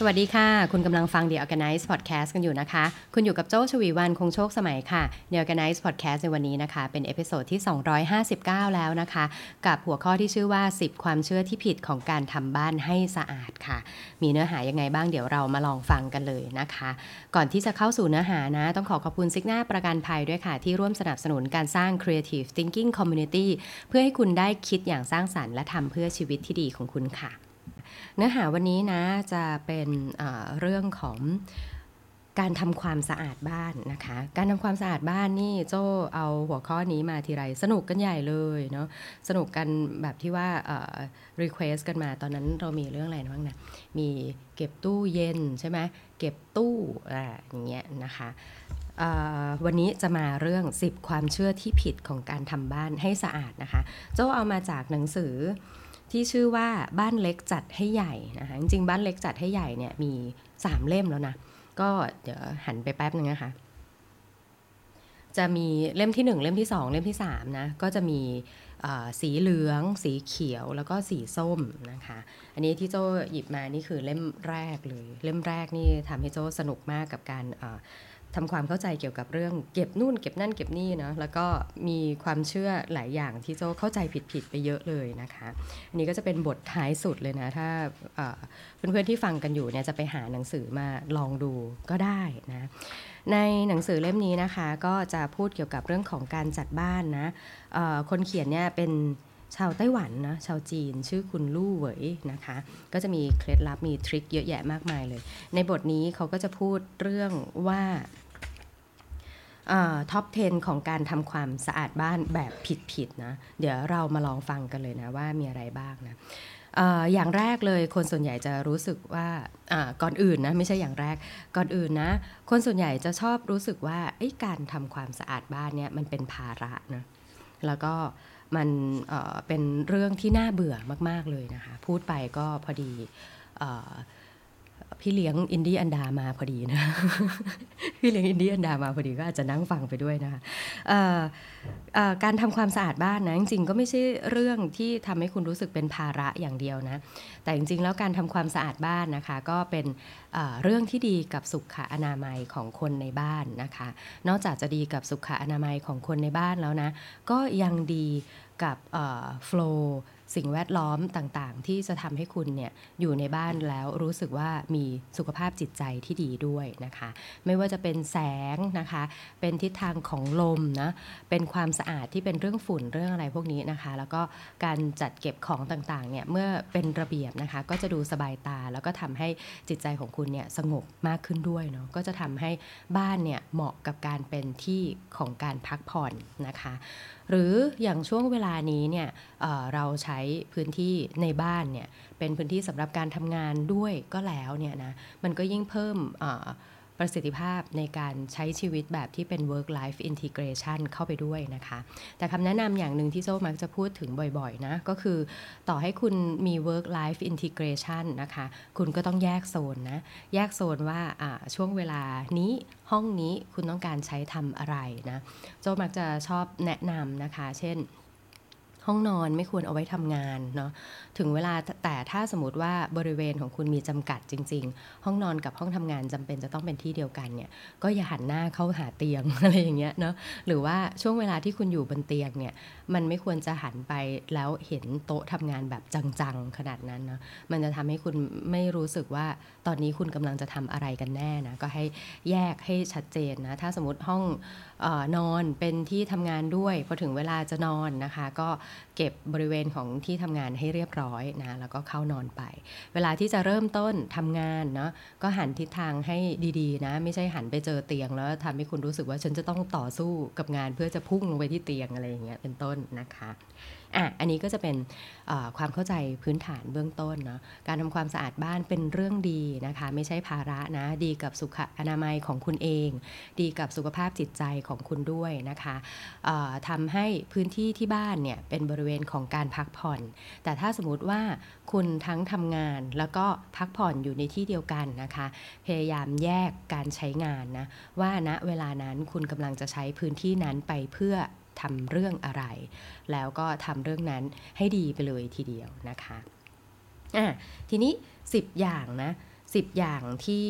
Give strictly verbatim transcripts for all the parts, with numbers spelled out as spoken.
สวัสดีค่ะคุณกำลังฟัง The Organize Podcast กันอยู่นะคะคุณอยู่กับโจชวีวรรณคงโชคสมัยค่ะ The Organize Podcast ในวันนี้นะคะเป็นเอพิโซดที่สองร้อยห้าสิบเก้าแล้วนะคะกับหัวข้อที่ชื่อว่าสิบความเชื่อที่ผิดของการทำบ้านให้สะอาดค่ะมีเนื้อหายังไงบ้างเดี๋ยวเรามาลองฟังกันเลยนะคะก่อนที่จะเข้าสู่เนื้อหานะต้องขอขอบคุณซิกนาประกันภัยด้วยค่ะที่ร่วมสนับสนุนการสร้าง Creative Thinking Community เพื่อให้คุณได้คิดอย่างสร้างสรรค์และทำเพื่อชีวิตที่ดีของคุณค่ะเนื้อหาวันนี้นะจะเป็นเอ่อเรื่องของการทำความสะอาดบ้านนะคะการทำความสะอาดบ้านนี่โจ้เอาหัวข้อนี้มาทีไรสนุกกันใหญ่เลยเนาะสนุกกันแบบที่ว่าเอ่อ request กันมาตอนนั้นเรามีเรื่องอะไรบ้างนะมีเก็บตู้เย็นใช่ไหมเก็บตู้อ่าอย่างเงี้ยนะคะวันนี้จะมาเรื่องสิบความเชื่อที่ผิดของการทำบ้านให้สะอาดนะคะโจ้เอามาจากหนังสือที่ชื่อว่าบ้านเล็กจัดให้ใหญ่นะคะจริงๆบ้านเล็กจัดให้ใหญ่เนี่ยมีสามเล่มแล้วนะก็เดี๋ยวหันไปแป๊บนึงนะคะจะมีเล่มที่หนึ่งเล่มที่สองเล่มที่สามนะก็จะมีสีเหลืองสีเขียวแล้วก็สีส้มนะคะอันนี้ที่โจ้หยิบมานี่คือเล่มแรกเลยเล่มแรกนี่ทำให้โจ้สนุกมากกับการทำความเข้าใจเกี่ยวกับเรื่องเก็บนู่นเก็บนั่นเก็บนี่เนาะแล้วก็มีความเชื่อหลายอย่างที่โจ้เข้าใจผิดๆไปเยอะเลยนะคะอันนี้ก็จะเป็นบทท้ายสุดเลยนะถ้าเพื่อนๆที่ฟังกันอยู่เนี่ยจะไปหาหนังสือมาลองดูก็ได้นะในหนังสือเล่มนี้นะคะก็จะพูดเกี่ยวกับเรื่องของการจัดบ้านนะคนเขียนเนี่ยเป็นชาวไต้หวันนะชาวจีนชื่อคุณลู่เหวยนะคะก็จะมีเคล็ดลับมีทริคเยอะแยะมากมายเลยในบทนี้เขาก็จะพูดเรื่องว่าท็อปสิบของการทำความสะอาดบ้านแบบผิดๆนะเดี๋ยวเรามาลองฟังกันเลยนะว่ามีอะไรบ้างนะ เอ่อ อย่างแรกเลยคนส่วนใหญ่จะรู้สึกว่าก่อนอื่นนะไม่ใช่อย่างแรกก่อนอื่นนะคนส่วนใหญ่จะชอบรู้สึกว่าการทำความสะอาดบ้านเนี่ยมันเป็นภาระนะแล้วก็มันเอ่อเป็นเรื่องที่น่าเบื่อมากๆเลยนะคะพูดไปก็พอดีเอ่อพี่เลี้ยงอินดี้อันดามาพอดีนะ พี่เลี้ยงอินดี้อันดามาพอดีก็อาจจะนั่งฟังไปด้วยนะคะการทำความสะอาดบ้านนะจริงๆก็ไม่ใช่เรื่องที่ทำให้คุณรู้สึกเป็นภาระอย่างเดียวนะแต่จริงๆแล้วการทำความสะอาดบ้านนะคะก็เป็นเรื่องที่ดีกับสุขอนามัยของคนในบ้านนะคะนอกจากจะดีกับสุขอนามัยของคนในบ้านแล้วนะก็ยังดีกับโฟลว์สิ่งแวดล้อมต่างๆที่จะทำให้คุณเนี่ยอยู่ในบ้านแล้วรู้สึกว่ามีสุขภาพจิตใจที่ดีด้วยนะคะไม่ว่าจะเป็นแสงนะคะเป็นทิศทางของลมนะเป็นความสะอาดที่เป็นเรื่องฝุ่นเรื่องอะไรพวกนี้นะคะแล้วก็การจัดเก็บของต่างๆเนี่ยเมื่อเป็นระเบียบนะคะก็จะดูสบายตาแล้วก็ทำให้จิตใจของคุณเนี่ยสงบมากขึ้นด้วยเนาะก็จะทำให้บ้านเนี่ยเหมาะกับการเป็นที่ของการพักผ่อนนะคะหรืออย่างช่วงเวลานี้เนี่ยเราใช้พื้นที่ในบ้านเนี่ยเป็นพื้นที่สำหรับการทำงานด้วยก็แล้วเนี่ยนะมันก็ยิ่งเพิ่มประสิทธิภาพในการใช้ชีวิตแบบที่เป็น work life integration เข้าไปด้วยนะคะแต่คำแนะนำอย่างหนึ่งที่โจ้มักจะพูดถึงบ่อยๆนะก็คือต่อให้คุณมี work life integration นะคะคุณก็ต้องแยกโซนนะแยกโซนว่าช่วงเวลานี้ห้องนี้คุณต้องการใช้ทำอะไรนะโจ้มักจะชอบแนะนำนะคะเช่นห้องนอนไม่ควรเอาไว้ทำงานเนาะถึงเวลาแต่ถ้าสมมติว่าบริเวณของคุณมีจำกัดจริงๆห้องนอนกับห้องทำงานจำเป็นจะต้องเป็นที่เดียวกันเนี่ยก็อย่าหันหน้าเข้าหาเตียงอะไรอย่างเงี้ยเนาะหรือว่าช่วงเวลาที่คุณอยู่บนเตียงเนี่ยมันไม่ควรจะหันไปแล้วเห็นโต๊ะทำงานแบบจังๆขนาดนั้นเนาะมันจะทำให้คุณไม่รู้สึกว่าตอนนี้คุณกำลังจะทำอะไรกันแน่นะก็ให้แยกให้ชัดเจนนะถ้าสมมติห้องเอ่อนอนเป็นที่ทำงานด้วยพอถึงเวลาจะนอนนะคะก็เก็บบริเวณของที่ทำงานให้เรียบร้อยนะแล้วก็เข้านอนไปเวลาที่จะเริ่มต้นทำงานเนาะก็หันทิศทางให้ดีๆนะไม่ใช่หันไปเจอเตียงแล้วทำให้คุณรู้สึกว่าฉันจะต้องต่อสู้กับงานเพื่อจะพุ่งลงไปที่เตียงอะไรอย่างเงี้ยเป็นต้นนะคะ อ่ะอันนี้ก็จะเป็นความเข้าใจพื้นฐานเบื้องต้นเนาะการทำความสะอาดบ้านเป็นเรื่องดีนะคะไม่ใช่ภาระนะดีกับสุขอนามัยของคุณเองดีกับสุขภาพจิตใจของคุณด้วยนะคะทำให้พื้นที่ที่บ้านเนี่ยเป็นบริเวณของการพักผ่อนแต่ถ้าสมมติว่าคุณทั้งทำงานแล้วก็พักผ่อนอยู่ในที่เดียวกันนะคะพยายามแยกการใช้งานนะว่าณเวลานั้นคุณกำลังจะใช้พื้นที่นั้นไปเพื่อทำเรื่องอะไรแล้วก็ทำเรื่องนั้นให้ดีไปเลยทีเดียวนะคะอ่ะทีนี้สิบอย่างนะสิบอย่างที่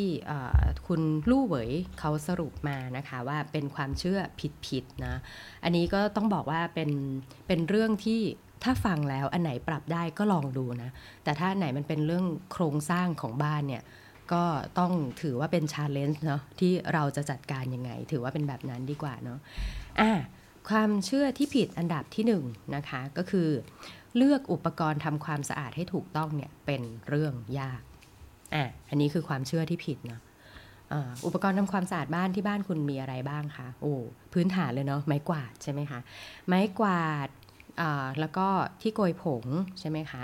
คุณลู่เหวยเขาสรุปมานะคะว่าเป็นความเชื่อผิดๆนะอันนี้ก็ต้องบอกว่าเป็นเป็นเรื่องที่ถ้าฟังแล้วอันไหนปรับได้ก็ลองดูนะแต่ถ้าไหนมันเป็นเรื่องโครงสร้างของบ้านเนี่ยก็ต้องถือว่าเป็น challenge เนาะที่เราจะจัดการยังไงถือว่าเป็นแบบนั้นดีกว่าเนาะอ่ะความเชื่อที่ผิดอันดับที่หนึ่งนะคะก็คือเลือกอุปกรณ์ทำความสะอาดให้ถูกต้องเนี่ยเป็นเรื่องยากอ่ะอันนี้คือความเชื่อที่ผิดเนาะอุปกรณ์ทำความสะอาดบ้านที่บ้านคุณมีอะไรบ้างคะโอ้พื้นฐานเลยเนาะไม้กวาดใช่ไหมคะไม้กวาดแล้วก็ที่โกยผงใช่ไหมคะ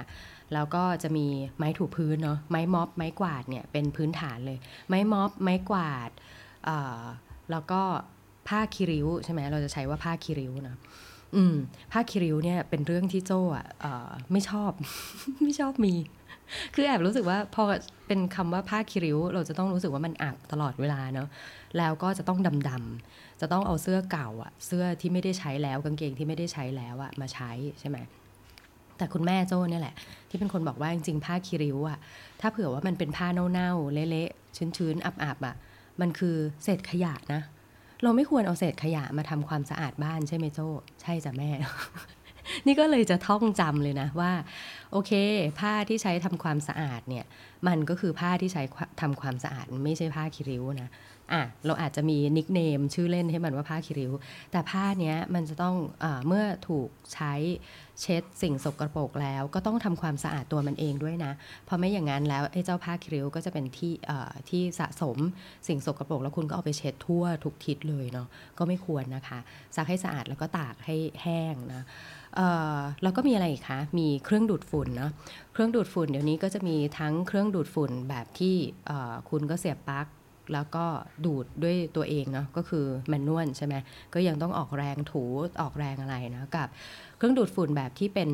แล้วก็จะมีไม้ถูพื้นเนาะไม้ม็อบไม้กวาดเนี่ยเป็นพื้นฐานเลยไม้ม็อบไม้กวาดแล้วก็ผ้าคีริ้วใช่ไหมเราจะใช้ว่าผ้าคีริ้วนะอืมผ้าคีริ้วเนี่ยเป็นเรื่องที่โจ้อะเอ่อไม่ชอบ ไม่ชอบมีคือแอบรู้สึกว่าพอเป็นคำว่าผ้าคีริ้วเราจะต้องรู้สึกว่ามันอับตลอดเวลาเนาะแล้วก็จะต้องดำๆจะต้องเอาเสื้อเก่าอะเสื้อที่ไม่ได้ใช้แล้วกางเกงที่ไม่ได้ใช้แล้วอะมาใช้ใช่ไหมแต่คุณแม่โจ้เนี่ยแหละที่เป็นคนบอกว่าจริงๆผ้าคีริ้วอะถ้าเผื่อว่ามันเป็นผ้าเน่าๆเละๆชื้นๆอับๆอะมันคือเศษขยะนะเราไม่ควรเอาเศษขยะมาทำความสะอาดบ้านใช่ไหมโจ้ใช่จ้ะแม่ นี่ก็เลยจะท่องจำเลยนะว่าโอเคผ้าที่ใช้ทำความสะอาดเนี่ยมันก็คือผ้าที่ใช้ทำความสะอาดไม่ใช่ผ้าคีริ้วนะอ่ะเราอาจจะมีนิคเนมชื่อเล่นให้มันว่าผ้าคีริ้วแต่ผ้าเนี้ยมันจะต้องเอ่อเมื่อถูกใช้เช็ดสิ่งสกปรกแล้วก็ต้องทำความสะอาดตัวมันเองด้วยนะเพราะไม่อย่างนั้นแล้วไอ้เจ้าผ้าคีริ้วก็จะเป็นที่เอ่อที่สะสมสิ่งสกปรกแล้วคุณก็เอาไปเช็ดทั่วทุกทิศเลยเนาะก็ไม่ควรนะคะซักให้สะอาดแล้วก็ตากให้แห้งนะเอ่อแล้วก็มีอะไรอีกคะมีเครื่องดูดฝุ่นเนาะเครื่องดูดฝุ่นเดี๋ยวนี้ก็จะมีทั้งเครื่องดูดฝุ่นแบบที่เอ่อคุณก็เสียบปลั๊กแล้วก็ดูดด้วยตัวเองเนาะก็คือแมนนวลใช่ไหมก็ยังต้องออกแรงถูออกแรงอะไรนะกับเครื่องดูดฝุ่นแบบที่เป็น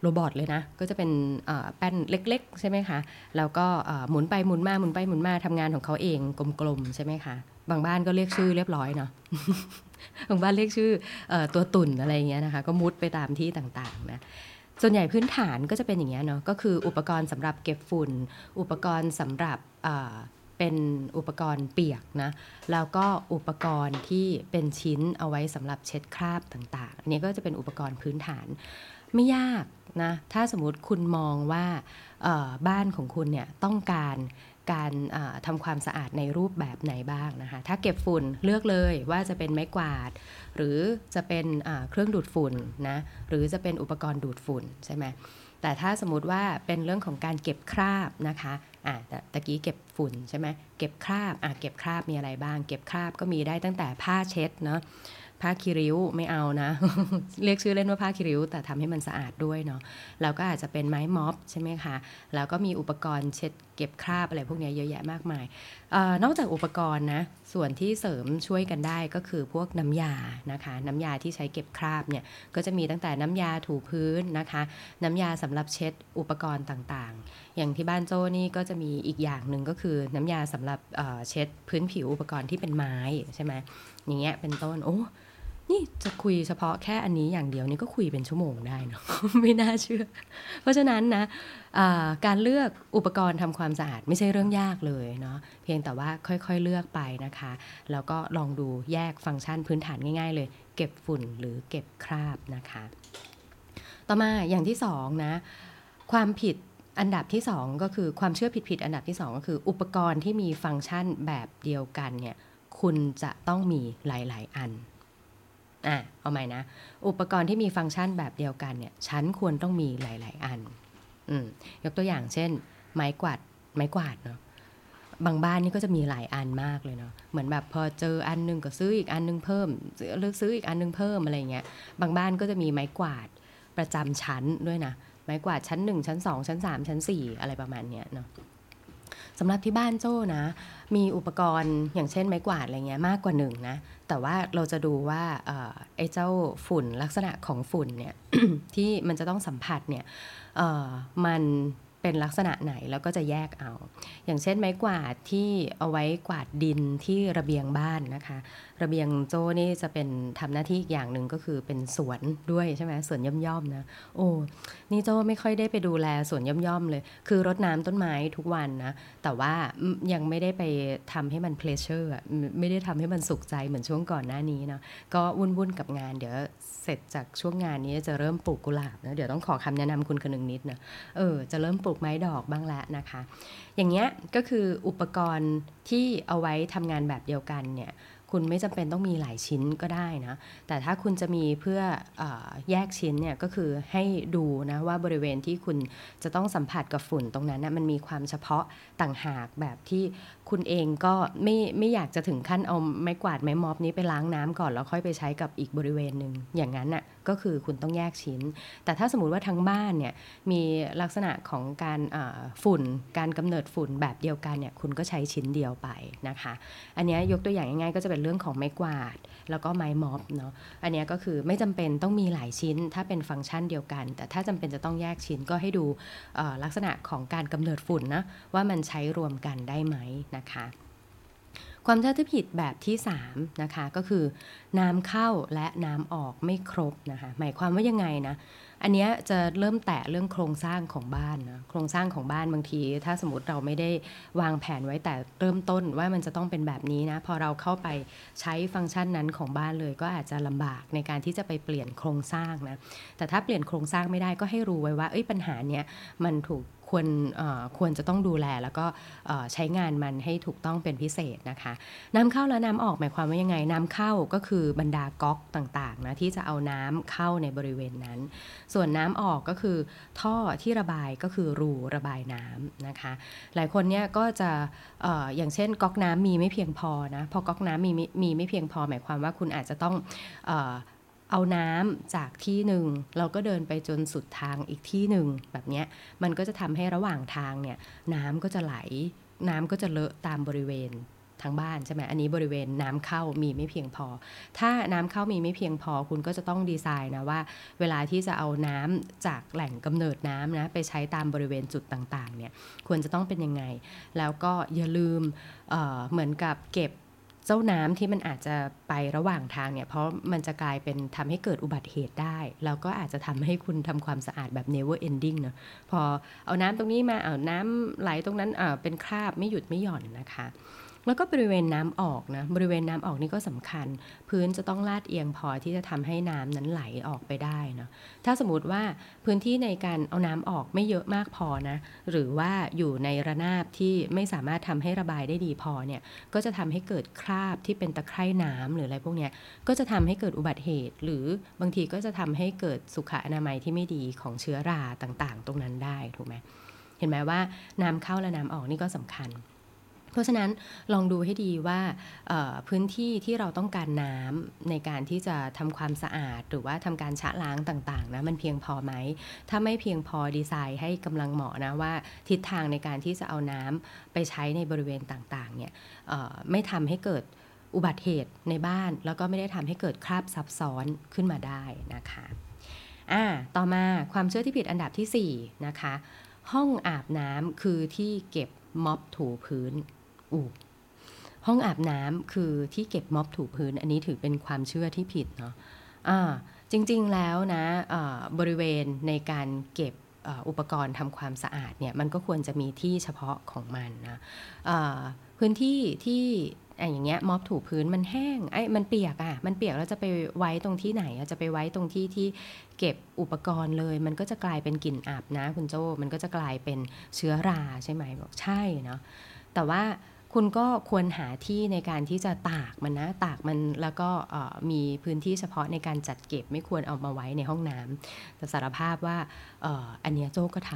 โรบอทเลยนะก็จะเป็นแป้นเล็กๆใช่ไหมคะแล้วก็หมุนไปหมุนมาหมุนไปหมุนมาทำงานของเขาเองกลมๆใช่ไหมคะบางบ้านก็เรียกชื่อเรียบร้อยเนาะ บางบ้านเรียกชื่อตัวตุ่นอะไรเงี้ยนะคะก็มุดไปตามที่ต่างๆนะส่วนใหญ่พื้นฐานก็จะเป็นอย่างเงี้ยเนาะก็คืออุปกรณ์สำหรับเก็บฝุ่นอุปกรณ์สำหรับเป็นอุปกรณ์เปียกนะแล้วก็อุปกรณ์ที่เป็นชิ้นเอาไว้สำหรับเช็ดคราบต่างๆอันนี้ก็จะเป็นอุปกรณ์พื้นฐานไม่ยากนะถ้าสมมุติคุณมองว่าบ้านของคุณเนี่ยต้องการการทำความสะอาดในรูปแบบไหนบ้างนะคะถ้าเก็บฝุ่นเลือกเลยว่าจะเป็นไม้กวาดหรือจะเป็นเครื่องดูดฝุ่นนะหรือจะเป็นอุปกรณ์ดูดฝุ่นใช่ไหมแต่ถ้าสมมติว่าเป็นเรื่องของการเก็บคราบนะคะอ่ะแต่ตะกี้เก็บฝุ่นใช่ไหมเก็บคราบอ่ะเก็บคราบมีอะไรบ้างเก็บคราบก็มีได้ตั้งแต่ผ้าเช็ดเนาะผ้าคีริ้วไม่เอานะ เรียกชื่อเล่นว่าผ้าคีริ้วแต่ทำให้มันสะอาดด้วยเนาะแล้วก็อาจจะเป็นไม้ม็อบใช่ไหมคะแล้วก็มีอุปกรณ์เช็ดเก็บคราบอะไรพวกนี้เยอะแยะมากมายเอ่อนอกจากอุปกรณ์นะส่วนที่เสริมช่วยกันได้ก็คือพวกน้ำยานะคะน้ำยาที่ใช้เก็บคราบเนี่ยก็จะมีตั้งแต่น้ำยาถูพื้นนะคะน้ำยาสำหรับเช็ดอุปกรณ์ต่างๆอย่างที่บ้านโจ้นี่ก็จะมีอีกอย่างนึงก็คือน้ำยาสำหรับเอ่อเช็ดพื้นผิวอุปกรณ์ที่เป็นไม้ใช่ไหมอย่างเงี้ยเป็นต้นโอ้นี่จะคุยเฉพาะแค่อันนี้อย่างเดียวนี่ก็คุยเป็นชั่วโมงได้เนาะ ไม่น่าเชื่อเพราะฉะนั้นนะการเลือกอุปกรณ์ทำความสะอาดไม่ใช่เรื่องยากเลยเนาะเพียงแต่ว่าค่อยๆเลือกไปนะคะแล้วก็ลองดูแยกฟังก์ชันพื้นฐานง่ายๆเลยเก็บฝุ่นหรือเก็บคราบนะคะต่อมาอย่างที่สองนะความผิดอันดับที่สองก็คือความเชื่อผิดๆอันดับที่สองก็คืออุปกรณ์ที่มีฟังก์ชันแบบเดียวกันเนี่ยคุณจะต้องมีหลายๆอันอ่ะเอาใหม่นะอุปกรณ์ที่มีฟังก์ชันแบบเดียวกันเนี่ยฉันควรต้องมีหลายๆอันอืมยกตัวอย่างเช่นไม้กวาดไม้กวาดเนาะบางบ้านนี่ก็จะมีหลายอันมากเลยเนาะเหมือนแบบพอเจออันนึงก็ซื้ออีกอันนึงเพิ่มหรือซื้ออีกอันนึงเพิ่มอะไรเงี้ยบางบ้านก็จะมีไม้กวาด ประจำชั้นด้วยนะไม้กวาดชั้นหนึ่งชั้นสองชั้นสามชั้นสี่อะไรประมาณเนี้ยเนาะสำหรับที่บ้านโจ้นะมีอุปกรณ์อย่างเช่นไม้กวาดอะไรเงี้ยมากกว่าหนึ่งนะแต่ว่าเราจะดูว่าเอ่อไอ้เจ้าฝุ่นลักษณะของฝุ่นเนี่ย ที่มันจะต้องสัมผัสเนี่ยเอ่อมันเป็นลักษณะไหนแล้วก็จะแยกเอาอย่างเช่นไม้กวาดที่เอาไว้กวาดดินที่ระเบียงบ้านนะคะระเบียงโจ้นี่จะเป็นทำหน้าที่อีกอย่างหนึ่งก็คือเป็นสวนด้วยใช่ไหมสวนย่อมๆนะโอ้นี่โจ้ไม่ค่อยได้ไปดูแลสวนย่อมๆเลยคือรดน้ำต้นไม้ทุกวันนะแต่ว่ายังไม่ได้ไปทำให้มันเพลชเชอร์ไม่ได้ทำให้มันสุขใจเหมือนช่วงก่อนหน้านี้เนาะก็วุ่นๆกับงานเดี๋ยวเสร็จจากช่วงงานนี้จะเริ่มปลูกกุหลาบนะเดี๋ยวต้องขอคำแนะนำคุณคนึงนิดนะเออจะเริ่มปลูกไม้ดอกบ้างละนะคะอย่างเงี้ยก็คืออุปกรณ์ที่เอาไว้ทำงานแบบเดียวกันเนี่ยคุณไม่จำเป็นต้องมีหลายชิ้นก็ได้นะแต่ถ้าคุณจะมีเพื่อแยกชิ้นเนี่ยก็คือให้ดูนะว่าบริเวณที่คุณจะต้องสัมผัสกับฝุ่นตรงนั้นนะมันมีความเฉพาะต่างหากแบบที่คุณเองก็ไม่ไม่อยากจะถึงขั้นเอาไม้กวาดไม้ม็อบนี้ไปล้างน้ำก่อนแล้วค่อยไปใช้กับอีกบริเวณนึงอย่างนั้นน่ะก็คือคุณต้องแยกชิ้นแต่ถ้าสมมุติว่าทั้งบ้านเนี่ยมีลักษณะของการฝุ่นการกำเนิดฝุ่นแบบเดียวกันเนี่ยคุณก็ใช้ชิ้นเดียวไปนะคะอันนี้ยกตัวอย่างง่ายๆก็จะเป็นเรื่องของไม้กวาดแล้วก็ไม้ม็อบเนาะอันนี้ก็คือไม่จำเป็นต้องมีหลายชิ้นถ้าเป็นฟังก์ชันเดียวกันแต่ถ้าจำเป็นจะต้องแยกชิ้นก็ให้ดูลักษณะของการกำเนิดฝุ่นนะว่ามันใช้รวมกันได้ไหมนะคะความเข้าใจผิดแบบที่สามนะคะก็คือน้ำเข้าและน้ำออกไม่ครบนะคะหมายความว่ายังไงนะอันนี้จะเริ่มแตะเรื่องโครงสร้างของบ้านนะโครงสร้างของบ้านบางทีถ้าสมมติเราไม่ได้วางแผนไว้แต่เริ่มต้นว่ามันจะต้องเป็นแบบนี้นะพอเราเข้าไปใช้ฟังก์ชันนั้นของบ้านเลยก็อาจจะลำบากในการที่จะไปเปลี่ยนโครงสร้างนะแต่ถ้าเปลี่ยนโครงสร้างไม่ได้ก็ให้รู้ไว้ว่าเอ้ยปัญหาเนี้ยมันถูกควรควรจะต้องดูแลแล้วก็ใช้งานมันให้ถูกต้องเป็นพิเศษนะคะน้ำเข้าและน้ำออกหมายความว่ายังไงน้ำเข้าก็คือบรรดาก๊อกต่างๆนะที่จะเอาน้ำเข้าในบริเวณนั้นส่วนน้ำออกก็คือท่อที่ระบายก็คือรูระบายน้ำนะคะหลายคนเนี่ยก็จะเอ่ออย่างเช่นก๊อกน้ำมีไม่เพียงพอนะพอก๊อกน้ำมีมีไม่เพียงพอหมายความว่าคุณอาจจะต้องเอ่อเอาน้ำจากที่หนึ่งเราก็เดินไปจนสุดทางอีกที่หนึ่งแบบเนี้ยมันก็จะทำให้ระหว่างทางเนี่ยน้ำก็จะไหลน้ำก็จะเลอะตามบริเวณทางบ้านใช่ไหมอันนี้บริเวณน้ำเข้ามีไม่เพียงพอถ้าน้ำเข้ามีไม่เพียงพอคุณก็จะต้องดีไซน์นะว่าเวลาที่จะเอาน้ำจากแหล่งกำเนิดน้ำนะไปใช้ตามบริเวณจุดต่างๆเนี่ยควรจะต้องเป็นยังไงแล้วก็อย่าลืม เอ่อ เหมือนกับเก็บเจ้าน้ำที่มันอาจจะไประหว่างทางเนี่ยเพราะมันจะกลายเป็นทำให้เกิดอุบัติเหตุได้แล้วก็อาจจะทำให้คุณทำความสะอาดแบบ never ending เนอะพอเอาน้ำตรงนี้มาเอาน้ำไหลตรงนั้นอ่าเป็นคราบไม่หยุดไม่หย่อนนะคะแล้วก็บริเวณน้ำออกนะบริเวณน้ำออกนี่ก็สำคัญพื้นจะต้องลาดเอียงพอที่จะทำให้น้ำนั้นไหลออกไปได้นะถ้าสมมติว่าพื้นที่ในการเอาน้ำออกไม่เยอะมากพอนะหรือว่าอยู่ในระนาบที่ไม่สามารถทำให้ระบายได้ดีพอเนี่ยก็จะทำให้เกิดคราบที่เป็นตะไคร่น้ำหรืออะไรพวกเนี้ยก็จะทำให้เกิดอุบัติเหตุหรือบางทีก็จะทำให้เกิดสุขอนามัยที่ไม่ดีของเชื้อราต่างๆตรงนั้นได้ถูกไหมเห็นไหมว่าน้ำเข้าและน้ำออกนี่ก็สำคัญเพราะฉะนั้นลองดูให้ดีว่าพื้นที่ที่เราต้องการน้ำในการที่จะทำความสะอาดหรือว่าทำการชะล้างต่างๆนะมันเพียงพอไหมถ้าไม่เพียงพอดีไซน์ให้กำลังเหมาะนะว่าทิศทางในการที่จะเอาน้ำไปใช้ในบริเวณต่างๆเนี่ยไม่ทำให้เกิดอุบัติเหตุในบ้านแล้วก็ไม่ได้ทำให้เกิดคราบซับซ้อนขึ้นมาได้นะคะอ่าต่อมาความเชื่อที่ผิดอันดับที่สี่นะคะห้องอาบน้ำคือที่เก็บม็อบถูพื้นห้องอาบน้ำคือที่เก็บม็อบถูพื้นอันนี้ถือเป็นความเชื่อที่ผิดเนาะอ่าจริงๆแล้วนะอ่าบริเวณในการเก็บอ่าอุปกรณ์ทำความสะอาดเนี่ยมันก็ควรจะมีที่เฉพาะของมันนะอ่าพื้นที่ที่อ่ะอย่างเงี้ยม็อบถูพื้นมันแห้งไอ้มันเปียกอ่ะมันเปียกแล้วจะไปไว้ตรงที่ไหนจะไปไว้ตรงที่ที่เก็บอุปกรณ์เลยมันก็จะกลายเป็นกลิ่นอับนะคุณโจ้มันก็จะกลายเป็นเชื้อราใช่ไหมบอกใช่เนาะแต่ว่า คุณก็ควรหาที่ในการที่จะตากมันนะตากมันแล้วก็มีพื้นที่เฉพาะในการจัดเก็บไม่ควรเอามาไว้ในห้องน้ำแต่สารภาพว่า อ, อ, อันเนี้ยโจ้ก็ท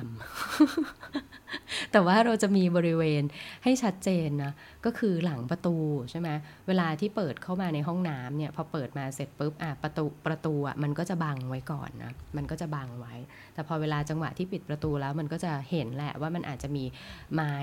ำ แต่ว่าเราจะมีบริเวณให้ชัดเจนนะก็คือหลังประตูใช่ไหมเวลาที่เปิดเข้ามาในห้องน้ำเนี่ยพอเปิดมาเสร็จปุ๊บอ่ะประตูประตูอ่ะมันก็จะบังไว้ก่อนนะมันก็จะบังไว้แต่พอเวลาจังหวะที่ปิดประตูแล้วมันก็จะเห็นแหละว่ามันอาจจะมีไม้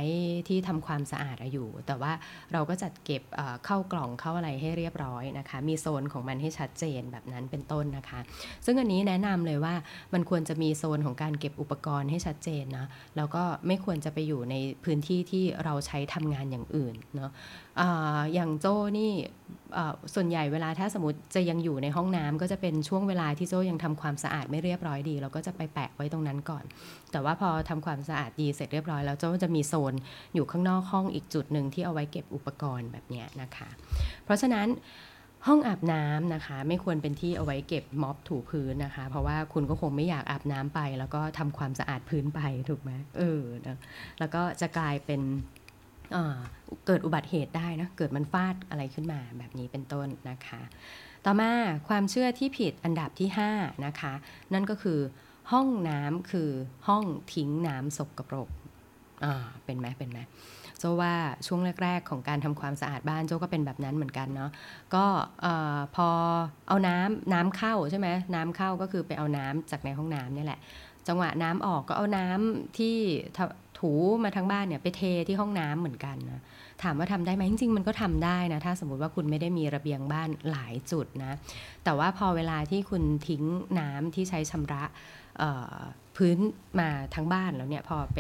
ที่ทำความสะอาดอยู่แต่ว่าเราก็จัดเก็บเข้ากล่องเข้าอะไรให้เรียบร้อยนะคะมีโซนของมันให้ชัดเจนแบบนั้นเป็นต้นนะคะซึ่งอันนี้แนะนำเลยว่ามันควรจะมีโซนของการเก็บอุปกรณ์ให้ชัดเจนนะแล้วก็ไม่ควรจะไปอยู่ในพื้นที่ที่เราใช้ทำงานอย่างอื่นเนาะ อ, อย่างโจ้นี่ส่วนใหญ่เวลาถ้าสมมติจะยังอยู่ในห้องน้ำก็จะเป็นช่วงเวลาที่โจ้ยังทำความสะอาดไม่เรียบร้อยดีเราก็จะไปแปะไว้ตรงนั้นก่อนแต่ว่าพอทำความสะอาดดีเสร็จเรียบร้อยแล้วโจ้จะมีโซนอยู่ข้างนอกห้องอีกจุดหนึ่งที่เอาไว้เก็บอุปกรณ์แบบนี้นะคะเพราะฉะนั้นห้องอาบน้ำนะคะไม่ควรเป็นที่เอาไว้เก็บม็อบถูพื้นนะคะเพราะว่าคุณก็คงไม่อยากอาบน้ำไปแล้วก็ทำความสะอาดพื้นไปถูกไหมเออนะแล้วก็จะกลายเป็นเอ่อเกิดอุบัติเหตุได้นะเกิดมันฟาดอะไรขึ้นมาแบบนี้เป็นต้นนะคะต่อมาความเชื่อที่ผิดอันดับที่ห้านะคะนั่นก็คือห้องน้ำคือห้องทิ้งน้ำสกปรกอ่าเป็นไหมเป็นไหมโจ้ว่าช่วงแรกๆของการทำความสะอาดบ้านโจ้ก็เป็นแบบนั้นเหมือนกันเนาะก็เอ่อพอเอาน้ำน้ำเข้าใช่ไหมน้ำเข้าก็คือไปเอาน้ำจากในห้องน้ำนี่แหละจังหวะน้ำออกก็เอาน้ำที่ถูมาทั้งบ้านเนี่ยไปเทที่ห้องน้ำเหมือนกันนะถามว่าทำได้ไหมจริงๆมันก็ทำได้นะถ้าสมมติว่าคุณไม่ได้มีระเบียงบ้านหลายจุดนะแต่ว่าพอเวลาที่คุณทิ้งน้ำที่ใช้ชำระพื้นมาทั้งบ้านแล้วเนี่ยพอไป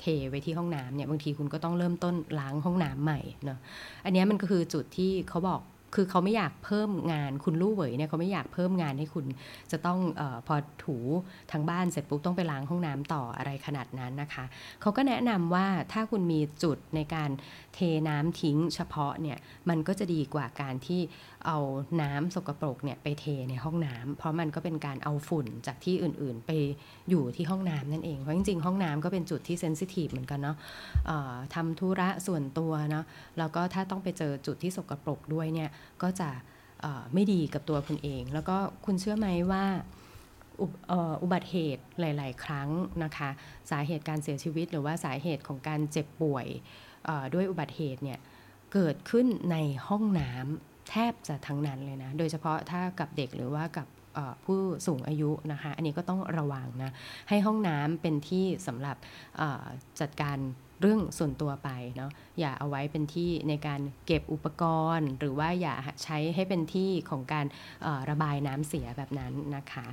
เทไว้ที่ห้องน้ำเนี่ยบางทีคุณก็ต้องเริ่มต้นล้างห้องน้ำใหม่เนาะอันนี้มันก็คือจุดที่เขาบอกคือเขาไม่อยากเพิ่มงานคุณลู่เหวยเนี่ยเขาไม่อยากเพิ่มงานให้คุณจะต้องเอ่อพอถูทางบ้านเสร็จปุ๊บต้องไปล้างห้องน้ำต่ออะไรขนาดนั้นนะคะเขาก็แนะนำว่าถ้าคุณมีจุดในการเทน้ำทิ้งเฉพาะเนี่ยมันก็จะดีกว่าการที่เอาน้ำสกปรกเนี่ยไปเทในห้องน้ำเพราะมันก็เป็นการเอาฝุ่นจากที่อื่นๆไปอยู่ที่ห้องน้ำนั่นเองเพราะจริงๆห้องน้ำก็เป็นจุดที่เซนซิทีฟเหมือนกันเนาะเอ่อทำธุระส่วนตัวเนาะแล้วก็ถ้าต้องไปเจอจุดที่สกปรกด้วยเนี่ยก็จะไม่ดีกับตัวคุณเองแล้วก็คุณเชื่อไหมว่า อ, อ, อุบัติเหตุหลายๆครั้งนะคะสาเหตุการเสียชีวิตหรือว่าสาเหตุของการเจ็บป่วยด้วยอุบัติเหตุเนี่ยเกิดขึ้นในห้องน้ำแทบจะทั้งนั้นเลยนะโดยเฉพาะถ้ากับเด็กหรือว่ากับผู้สูงอายุนะคะอันนี้ก็ต้องระวังนะให้ห้องน้ำเป็นที่สำหรับจัดการเรื่องส่วนตัวไปเนาะอย่าเอาไว้เป็นที่ในการเก็บอุปกรณ์หรือว่าอย่าใช้ให้เป็นที่ของการระบายน้ำเสียแบบนั้นนะคะ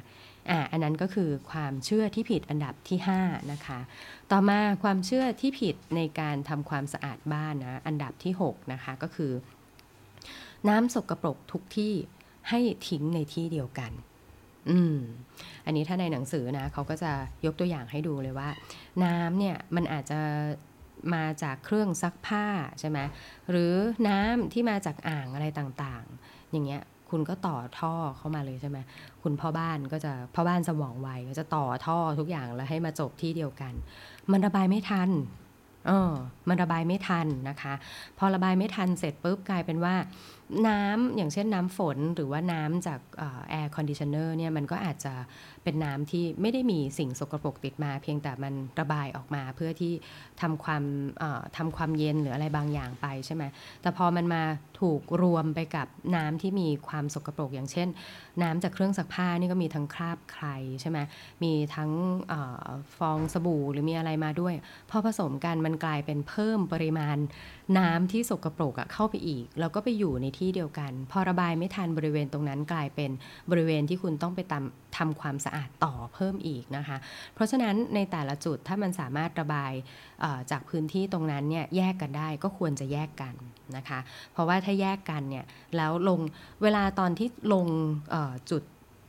อ่ะอันนั้นก็คือความเชื่อที่ผิดอันดับที่ห้านะคะต่อมาความเชื่อที่ผิดในการทำความสะอาดบ้านนะอันดับที่หกนะคะก็คือน้ำสกปรกทุกที่ให้ทิ้งในที่เดียวกันอืมอันนี้ถ้าในหนังสือนะเขาก็จะยกตัวอย่างให้ดูเลยว่าน้ำเนี่ยมันอาจจะมาจากเครื่องซักผ้าใช่ไหมหรือน้ำที่มาจากอ่างอะไรต่างๆอย่างเงี้ยคุณก็ต่อท่อเข้ามาเลยใช่ไหมคุณพ่อบ้านก็จะพ่อบ้านสมองไวก็จะต่อท่อทุกอย่างแล้วให้มาจบที่เดียวกันมันระบายไม่ทันเออมันระบายไม่ทันนะคะพอระบายไม่ทันเสร็จปุ๊บกลายเป็นว่าน้ำอย่างเช่นน้ำฝนหรือว่าน้ำจากแอร์คอนดิชันเนอร์เนี่ยมันก็อาจจะเป็นน้ำที่ไม่ได้มีสิ่งสกปรกติดมาเพียงแต่มันระบายออกมาเพื่อที่ทำความทำความเย็นหรืออะไรบางอย่างไปใช่ไหมแต่พอมันมาถูกรวมไปกับน้ำที่มีความสกปรกอย่างเช่นน้ำจากเครื่องซักผ้านี่ก็มีทั้งคราบไคลใช่ไหมมีทั้งฟองสบู่หรือมีอะไรมาด้วยพอผสมกันมันกลายเป็นเพิ่มปริมาณน้ำที่สกปรกเข้าไปอีกแล้วก็ไปอยู่ในที่เดียวกันพอระบายไม่ทันบริเวณตรงนั้นกลายเป็นบริเวณที่คุณต้องไปทำทำความสะอาดต่อเพิ่มอีกนะคะเพราะฉะนั้นในแต่ละจุดถ้ามันสามารถระบายจากพื้นที่ตรงนั้นเนี่ยแยกกันได้ก็ควรจะแยกกันนะคะเพราะว่าถ้าแยกกันเนี่ยแล้วลงเวลาตอนที่ลงจุด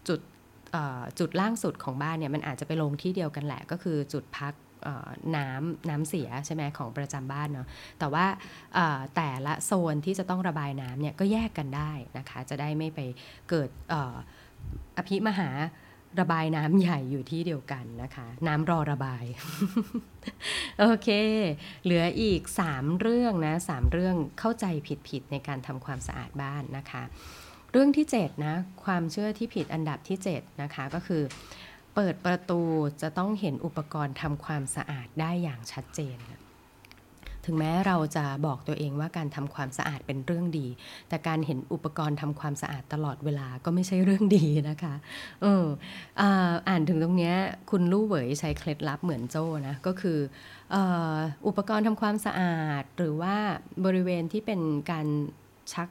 จุดจุดล่างสุดของบ้านเนี่ยมันอาจจะไปลงที่เดียวกันแหละก็คือจุดพักน้ำน้ำเสียใช่ไหมของประจำบ้านเนาะแต่ว่าแต่ละโซนที่จะต้องระบายน้ำเนี่ยก็แยกกันได้นะคะจะได้ไม่ไปเกิดอภิมหา ระบายน้ำใหญ่อยู่ที่เดียวกันนะคะน้ำรอระบาย โอเคเหลืออีกสามเรื่องนะสามเรื่องเข้าใจผิดๆในการทำความสะอาดบ้านนะคะเรื่องที่เจ็ดนะความเชื่อที่ผิดอันดับที่เจ็ดนะคะก็คือเปิดประตูจะต้องเห็นอุปกรณ์ทำความสะอาดได้อย่างชัดเจนถึงแม้เราจะบอกตัวเองว่าการทำความสะอาดเป็นเรื่องดีแต่การเห็นอุปกรณ์ทำความสะอาดตลอดเวลาก็ไม่ใช่เรื่องดีนะคะเออ อ่า อ่านถึงตรงนี้คุณลู่เหวยใช้เคล็ดลับเหมือนโจ้นะก็คืออุปกรณ์ทำความสะอาดหรือว่าบริเวณที่เป็นการชัก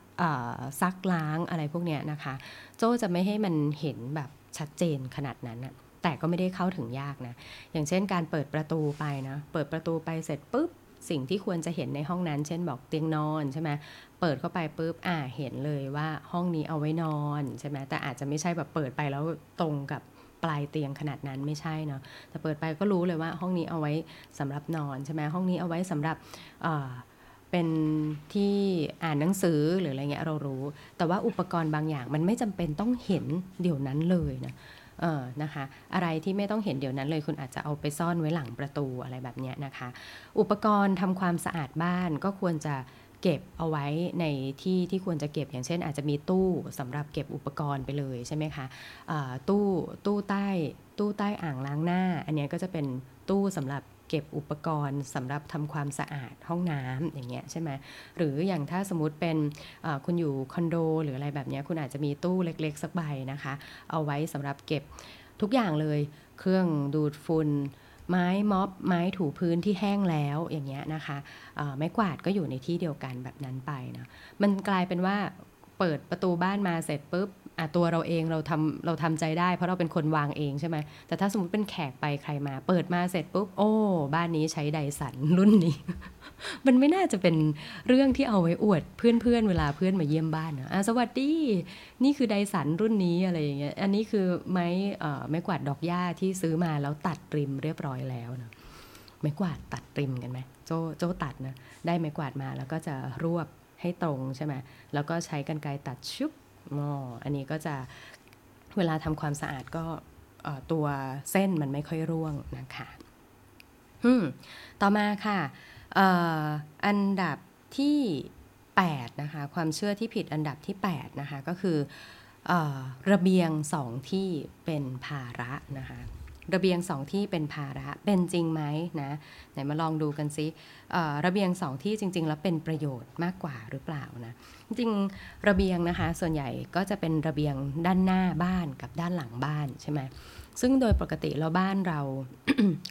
ซักล้างอะไรพวกเนี้ยนะคะโจ้จะไม่ให้มันเห็นแบบชัดเจนขนาดนั้นนะแต่ก็ไม่ได้เข้าถึงยากนะอย่างเช่นการเปิดประตูไปนะเปิดประตูไปเสร็จปุ๊บสิ่งที่ควรจะเห็นในห้องนั้นเช่นบอกเตียงนอนใช่ไหมเปิดเข้าไปปุ๊บอ่าเห็นเลยว่าห้องนี้เอาไว้นอนใช่ไหมแต่อาจจะไม่ใช่แบบเปิดไปแล้วตรงกับปลายเตียงขนาดนั้นไม่ใช่เนาะแต่เปิดไปก็รู้เลยว่าห้องนี้เอาไว้สำหรับนอนใช่ไหมห้องนี้เอาไว้สำหรับเอ่อเป็นที่อ่านหนังสือหรืออะไรเงี้ยเรารู้แต่ว่าอุปกรณ์บางอย่างมันไม่จำเป็นต้องเห็นเดี๋ยวนั้นเลยนะเออนะคะอะไรที่ไม่ต้องเห็นเดี๋ยวนั้นเลยคุณอาจจะเอาไปซ่อนไว้หลังประตูอะไรแบบนี้นะคะอุปกรณ์ทำความสะอาดบ้านก็ควรจะเก็บเอาไว้ในที่ที่ควรจะเก็บอย่างเช่นอาจจะมีตู้สำหรับเก็บอุปกรณ์ไปเลยใช่ไหมคะตู้ตู้ใต้ตู้ใต้อ่างล้างหน้าอันนี้ก็จะเป็นตู้สำหรับเก็บอุปกรณ์สำหรับทำความสะอาดห้องน้ำอย่างเงี้ยใช่ไหมหรืออย่างถ้าสมมติเป็นคุณอยู่คอนโดหรืออะไรแบบเนี้ยคุณอาจจะมีตู้เล็กๆสักใบนะคะเอาไว้สำหรับเก็บทุกอย่างเลยเครื่องดูดฝุ่นไม้ม็อบไม้ถูพื้นที่แห้งแล้วอย่างเงี้ยนะคะไม้กวาดก็อยู่ในที่เดียวกันแบบนั้นไปนะมันกลายเป็นว่าเปิดประตูบ้านมาเสร็จปุ๊บอ่ะตัวเราเองเราทำเราทำใจได้เพราะเราเป็นคนวางเองใช่ไหมแต่ถ้าสมมติเป็นแขกไปใครมาเปิดมาเสร็จปุ๊บโอ้บ้านนี้ใช้ไดสันรุ่นนี้ มันไม่น่าจะเป็นเรื่องที่เอาไว้อวดเพื่อนๆ เวลาเพื่อนมาเยี่ยมบ้านนะอ่ะสวัสดีนี่คือไดสันรุ่นนี้อะไรอย่างเงี้ยอันนี้คือไม้เอ่อไม้กวาดดอกหญ้าที่ซื้อมาแล้วตัดริมเรียบร้อยแล้วนะไม้กวาดตัดริมกันไหมโจโจตัดนะได้ไม้กวาดมาแล้วก็จะรวบให้ตรงใช่ไหมแล้วก็ใช้กรรไกรตัดชุบอ๋ออันนี้ก็จะเวลาทำความสะอาดก็ตัวเส้นมันไม่ค่อยร่วงนะคะอืมต่อมาค่ะเอ่ออันดับที่แปดนะคะความเชื่อที่ผิดอันดับที่แปดนะคะก็คือเอ่อระเบียงสองที่เป็นภาระนะคะระเบียงสองที่เป็นภาระเป็นจริงไหมนะไหนมาลองดูกันซิเอ่อระเบียงสองที่จริงๆแล้วเป็นประโยชน์มากกว่าหรือเปล่านะจริงระเบียงนะคะส่วนใหญ่ก็จะเป็นระเบียงด้านหน้าบ้านกับด้านหลังบ้านใช่ไหมซึ่งโดยปกติแล้วบ้านเรา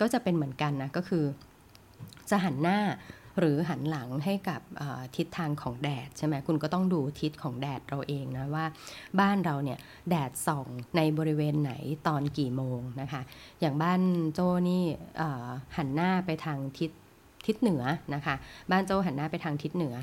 ก็จะเป็นเหมือนกันนะก็คือจะหันหน้าหรือหันหลังให้กับทิศทางของแดดใช่ไหมคุณก็ต้องดูทิศของแดดเราเองนะว่าบ้านเราเนี่ยแดดส่องในบริเวณไหนตอนกี่โมงนะคะอย่างบ้านโจ้นี่หันหน้าไปทางทิศทิศเหนือนะคะบ้านโจ้หันหน้าไปทางทิศเหนือ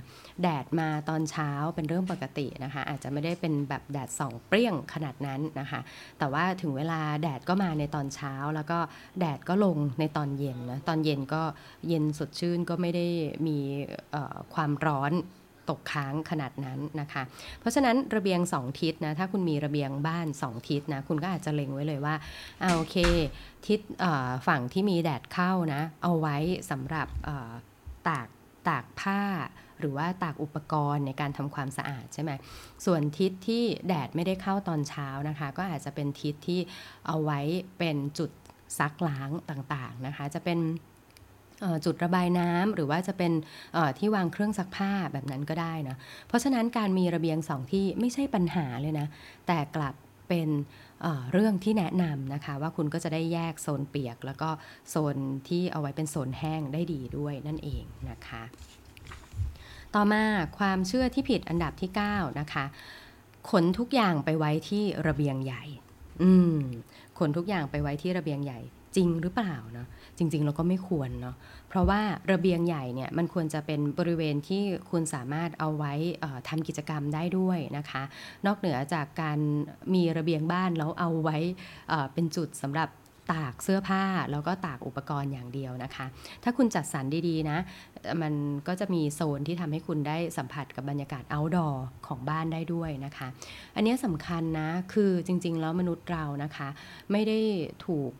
แดดมาตอนเช้าเป็นเรื่องปกตินะคะอาจจะไม่ได้เป็นแบบแดดส่องเปรี้ยงขนาดนั้นนะคะแต่ว่าถึงเวลาแดดก็มาในตอนเช้าแล้วก็แดดก็ลงในตอนเย็นนะตอนเย็นก็เย็นสดชื่นก็ไม่ได้มีเอ่อความร้อนตกค้างขนาดนั้นนะคะเพราะฉะนั้นระเบียงสองทิศนะถ้าคุณมีระเบียงบ้านสองทิศนะคุณก็อาจจะเล็งไว้เลยว่าเอาโอเคทิศฝั่งที่มีแดดเข้านะเอาไว้สำหรับตากตากผ้าหรือว่าตากอุปกรณ์ในการทำความสะอาดใช่ไหมส่วนทิศที่แดดไม่ได้เข้าตอนเช้านะคะก็อาจจะเป็นทิศที่เอาไว้เป็นจุดซักล้างต่างๆนะคะจะเป็นจุดระบายน้ำหรือว่าจะเป็นที่วางเครื่องซักผ้าแบบนั้นก็ได้นะเพราะฉะนั้นการมีระเบียงสองที่ไม่ใช่ปัญหาเลยนะแต่กลับเป็นเรื่องที่แนะนำนะคะว่าคุณก็จะได้แยกโซนเปียกแล้วก็โซนที่เอาไว้เป็นโซนแห้งได้ดีด้วยนั่นเองนะคะต่อมาความเชื่อที่ผิดอันดับที่เก้านะคะขนทุกอย่างไปไว้ที่ระเบียงใหญ่อืมขนทุกอย่างไปไว้ที่ระเบียงใหญ่จริงหรือเปล่าเนาะจริงๆเราก็ไม่ควรเนาะเพราะว่าระเบียงใหญ่เนี่ยมันควรจะเป็นบริเวณที่คุณสามารถเอาไว้ทำกิจกรรมได้ด้วยนะคะนอกเหนือจากการมีระเบียงบ้านแล้วเอาไว้เป็นจุดสำหรับ ตากเสื้อผ้าแล้วก็ตากอุปกรณ์อย่างเดียวนะคะถ้าคุณจัดสรรดีๆนะมันก็จะมีโซนที่ทำให้คุณได้สัมผัสกับบรรยากาศ outdoor ของบ้านได้ด้วยนะคะอันนี้สำคัญนะคือจริงๆแล้วมนุษย์เรานะคะไม่ได้ถูก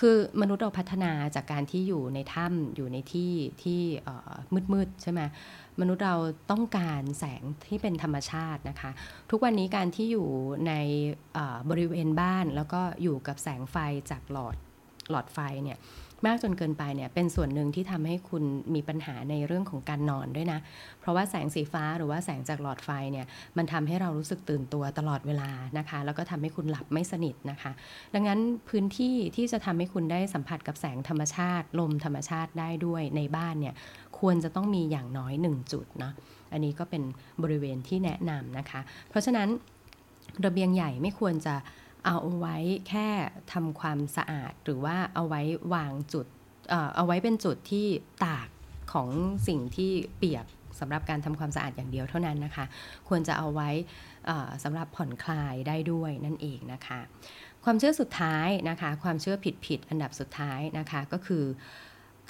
คือมนุษย์เราพัฒนาจากการที่อยู่ในถ้ำอยู่ในที่ที่มืดๆใช่ไหมมนุษย์เราต้องการแสงที่เป็นธรรมชาตินะคะทุกวันนี้การที่อยู่ในบริเวณบ้านแล้วก็อยู่กับแสงไฟจากหลอดหลอดไฟเนี่ยมากจนเกินไปเนี่ยเป็นส่วนหนึ่งที่ทำให้คุณมีปัญหาในเรื่องของการนอนด้วยนะเพราะว่าแสงสีฟ้าหรือว่าแสงจากหลอดไฟเนี่ยมันทำให้เรารู้สึกตื่นตัวตลอดเวลานะคะแล้วก็ทำให้คุณหลับไม่สนิทนะคะดังนั้นพื้นที่ที่จะทำให้คุณได้สัมผัสกับแสงธรรมชาติลมธรรมชาติได้ด้วยในบ้านเนี่ยควรจะต้องมีอย่างน้อยหนึ่งจุดเนาะอันนี้ก็เป็นบริเวณที่แนะนำนะคะเพราะฉะนั้นระเบียงใหญ่ไม่ควรจะเอาไว้แค่ทำความสะอาดหรือว่าเอาไว้วางจุด เอ่อ เอาไว้เป็นจุดที่ตากของสิ่งที่เปียกสำหรับการทำความสะอาดอย่างเดียวเท่านั้นนะคะควรจะเอาไว้สำหรับผ่อนคลายได้ด้วยนั่นเองนะคะความเชื่อสุดท้ายนะคะความเชื่อผิดๆอันดับสุดท้ายนะคะก็คือ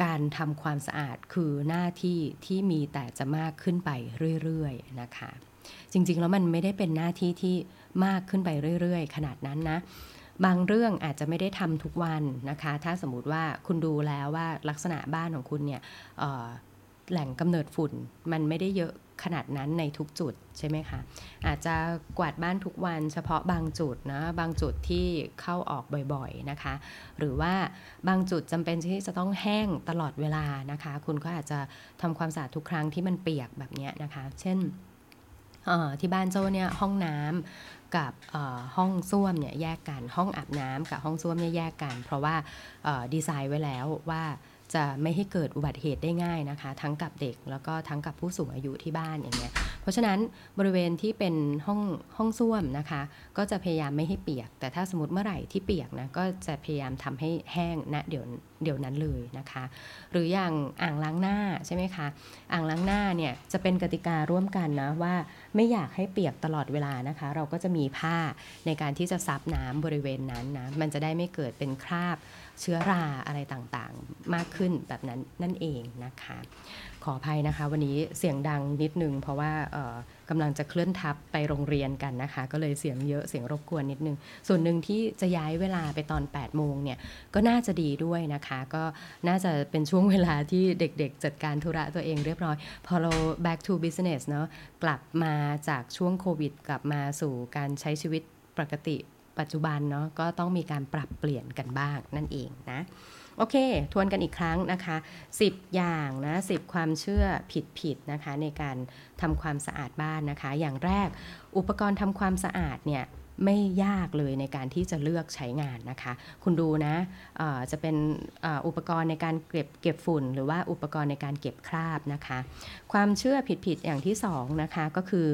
การทำความสะอาดคือหน้าที่ที่มีแต่จะมากขึ้นไปเรื่อยๆนะคะจริงๆแล้วมันไม่ได้เป็นหน้าที่ที่มากขึ้นไปเรื่อยๆขนาดนั้นนะบางเรื่องอาจจะไม่ได้ทำทุกวันนะคะถ้าสมมุติว่าคุณดูแล้วว่าลักษณะบ้านของคุณเนี่ยแหล่งกำเนิดฝุ่นมันไม่ได้เยอะขนาดนั้นในทุกจุดใช่ไหมคะอาจจะกวาดบ้านทุกวันเฉพาะบางจุดนะบางจุดที่เข้าออกบ่อยๆนะคะหรือว่าบางจุดจำเป็นที่จะต้องแห้งตลอดเวลานะคะคุณก็อาจจะทำความสะอาดทุกครั้งที่มันเปียกแบบนี้นะคะเช่นที่บ้านเจ้าเนี่ยห้องน้ำกับห้องส้วมเนี่ยแยกกันห้องอาบน้ำกับห้องส้วมเนี่ยแยกกันเพราะว่าดีไซน์ไว้แล้วว่าจะไม่ให้เกิดอุบัติเหตุได้ง่ายนะคะทั้งกับเด็กแล้วก็ทั้งกับผู้สูงอายุที่บ้านอย่างเงี้ยเพราะฉะนั้นบริเวณที่เป็นห้องห้องส้วมนะคะก็จะพยายามไม่ให้เปียกแต่ถ้าสมมติเมื่อไหร่ที่เปียกนะก็จะพยายามทำให้แห้งนะเดี๋ยวเดี๋ยวนั้นเลยนะคะหรืออย่างอ่างล้างหน้าใช่ไหมคะอ่างล้างหน้าเนี่ยจะเป็นกติการ่วมกันนะว่าไม่อยากให้เปียกตลอดเวลานะคะเราก็จะมีผ้าในการที่จะซับน้ำบริเวณนั้นนะมันจะได้ไม่เกิดเป็นคราบเชื้อราอะไรต่างๆมากขึ้นแบบนั้นนั่นเองนะคะขออภัยนะคะวันนี้เสียงดังนิดนึงเพราะว่ากำลังจะเคลื่อนทับไปโรงเรียนกันนะคะก็เลยเสียงเยอะเสียงรบกวนนิดนึงส่วนหนึ่งที่จะย้ายเวลาไปตอนแปดโมงเนี่ยก็น่าจะดีด้วยนะคะก็น่าจะเป็นช่วงเวลาที่เด็กๆจัดการธุระตัวเองเรียบร้อยพอเรา back to business เนาะกลับมาจากช่วงโควิดกลับมาสู่การใช้ชีวิตปกติปัจจุบันเนาะก็ต้องมีการปรับเปลี่ยนกันบ้างนั่นเองนะโอเคทวนกันอีกครั้งนะคะสิบอย่างนะสิบความเชื่อผิดๆนะคะในการทำความสะอาดบ้านนะคะอย่างแรกอุปกรณ์ทำความสะอาดเนี่ยไม่ยากเลยในการที่จะเลือกใช้งานนะคะคุณดูนะเอ่อจะเป็นเอ่ออุปกรณ์ในการเก็บเก็บฝุ่นหรือว่าอุปกรณ์ในการเก็บคราบนะคะความเชื่อผิดๆอย่างที่สองนะคะก็คือ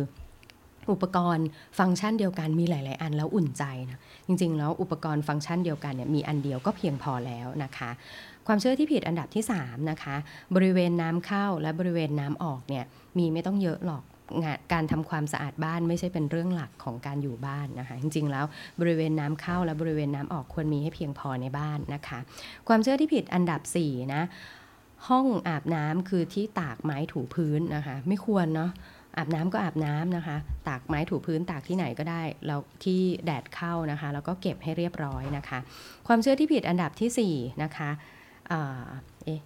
อุปกรณ์ฟังก์ชันเดียวกันมีหลายๆอันแล้วอุ่นใจนะจริงๆแล้วอุปกรณ์ฟังก์ชันเดียวกันเนี่ยมีอันเดียวก็เพียงพอแล้วนะคะความเชื่อที่ผิดอันดับที่สามนะคะบริเวณน้ำเข้าและบริเวณน้ำออกเนี่ยมีไม่ต้องเยอะหรอกการทำความสะอาดบ้านไม่ใช่เป็นเรื่องหลักของการอยู่บ้านนะคะจริงๆแล้วบริเวณน้ำเข้าและบริเวณน้ำออกควรมีให้เพียงพอในบ้านนะคะความเชื่อที่ผิดอันดับสี่นะห้องอาบน้ำคือที่ตากไม้ถูพื้นนะคะไม่ควรเนาะอาบน้ำก็อาบน้ำนะคะตากไม้ถูพื้นตากที่ไหนก็ได้แล้วที่แดดเข้านะคะแล้วก็เก็บให้เรียบร้อยนะคะความเชื่อที่ผิดอันดับที่สี่นะคะเอ่อเอ๊ะ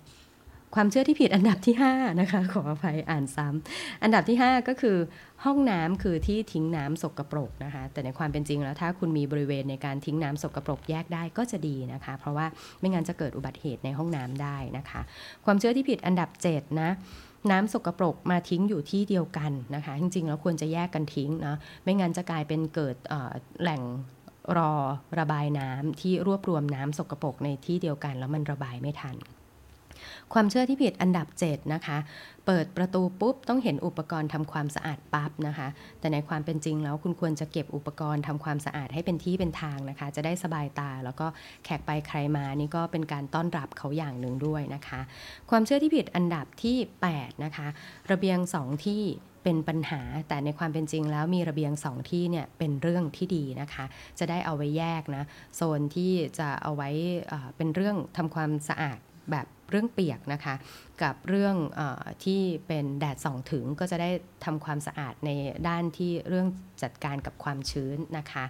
ความเชื่อที่ผิดอันดับที่ห้านะคะขออภัยอ่านซ้ำอันดับที่ห้าก็คือห้องน้ำคือที่ทิ้งน้ำสกปรกนะคะแต่ในความเป็นจริงแล้วถ้าคุณมีบริเวณในการทิ้งน้ำสกปรกแยกได้ก็จะดีนะคะเพราะว่าไม่งั้นจะเกิดอุบัติเหตุในห้องน้ำได้นะคะความเชื่อที่ผิดอันดับเจ็ดนะน้ำสกปรกมาทิ้งอยู่ที่เดียวกันนะคะจริงๆแล้วควรจะแยกกันทิ้งเนาะไม่งั้นจะกลายเป็นเกิดแหล่งรอระบายน้ำที่รวบรวมน้ำสกปรกในที่เดียวกันแล้วมันระบายไม่ทัน ความเชื่อที่ผิดอันดับเจ็ดนะคะเปิดประตูปุ๊บต้องเห็นอุปกรณ์ทำความสะอาดปั๊บนะคะแต่ในความเป็นจริงแล้วคุณควรจะเก็บอุปกรณ์ทำความสะอาดให้เป็นที่เป็นทางนะคะจะได้สบายตาแล้วก็แขกไปใครมานี่ก็เป็นการต้อนรับเขาอย่างหนึ่งด้วยนะคะความเชื่อที่ผิดอันดับที่แปดนะคะระเบียงสองที่เป็นปัญหาแต่ในความเป็นจริงแล้วมีระเบียงสองที่เนี่ยเป็นเรื่องที่ดีนะคะจะได้เอาไว้แยกนะโซนที่จะเอาไว้เป็นเรื่องทำความสะอาดแบบเรื่องเปียกนะคะกับเรื่องเอ่อที่เป็นแดดส่องถึงก็จะได้ทำความสะอาดในด้านที่เรื่องจัดการกับความชื้นนะคะ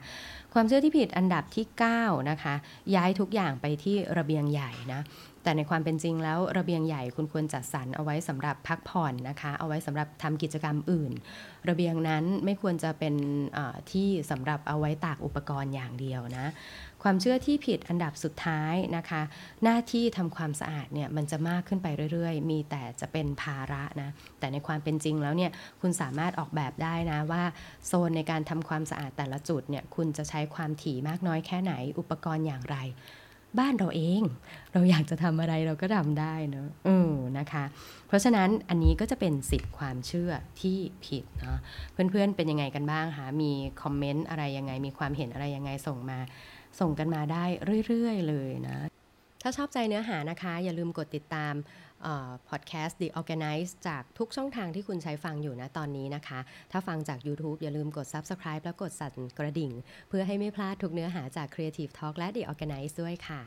ความเชื่อที่ผิดอันดับที่เก้านะคะย้ายทุกอย่างไปที่ระเบียงใหญ่นะแต่ในความเป็นจริงแล้วระเบียงใหญ่คุณควรจัดสรรเอาไว้สำหรับพักผ่อนนะคะเอาไว้สำหรับทำกิจกรรมอื่นระเบียงนั้นไม่ควรจะเป็นที่สำหรับเอาไว้ตากอุปกรณ์อย่างเดียวนะความเชื่อที่ผิดอันดับสุดท้ายนะคะหน้าที่ทำความสะอาดเนี่ยมันจะมากขึ้นไปเรื่อยๆมีแต่จะเป็นภาระนะแต่ในความเป็นจริงแล้วเนี่ยคุณสามารถออกแบบได้นะว่าโซนในการทำความสะอาดแต่ละจุดเนี่ยคุณจะใช้ความถี่มากน้อยแค่ไหนอุปกรณ์อย่างไรบ้านเราเองเราอยากจะทำอะไรเราก็ทำได้เนอะเออนะคะเพราะฉะนั้นอันนี้ก็จะเป็นสิบความเชื่อที่ผิดเนาะเพื่อนๆเป็นยังไงกันบ้างคะมีคอมเมนต์อะไรยังไงมีความเห็นอะไรยังไงส่งมาส่งกันมาได้เรื่อยๆเลยนะถ้าชอบใจเนื้อหานะคะอย่าลืมกดติดตามพอดแคสต์ The Organize จากทุกช่องทางที่คุณใช้ฟังอยู่นะตอนนี้นะคะถ้าฟังจาก YouTube อย่าลืมกด Subscribe แล้วกดสั่นกระดิ่งเพื่อให้ไม่พลาดทุกเนื้อหาจาก Creative Talk และ The Organize ด้วยค่ะ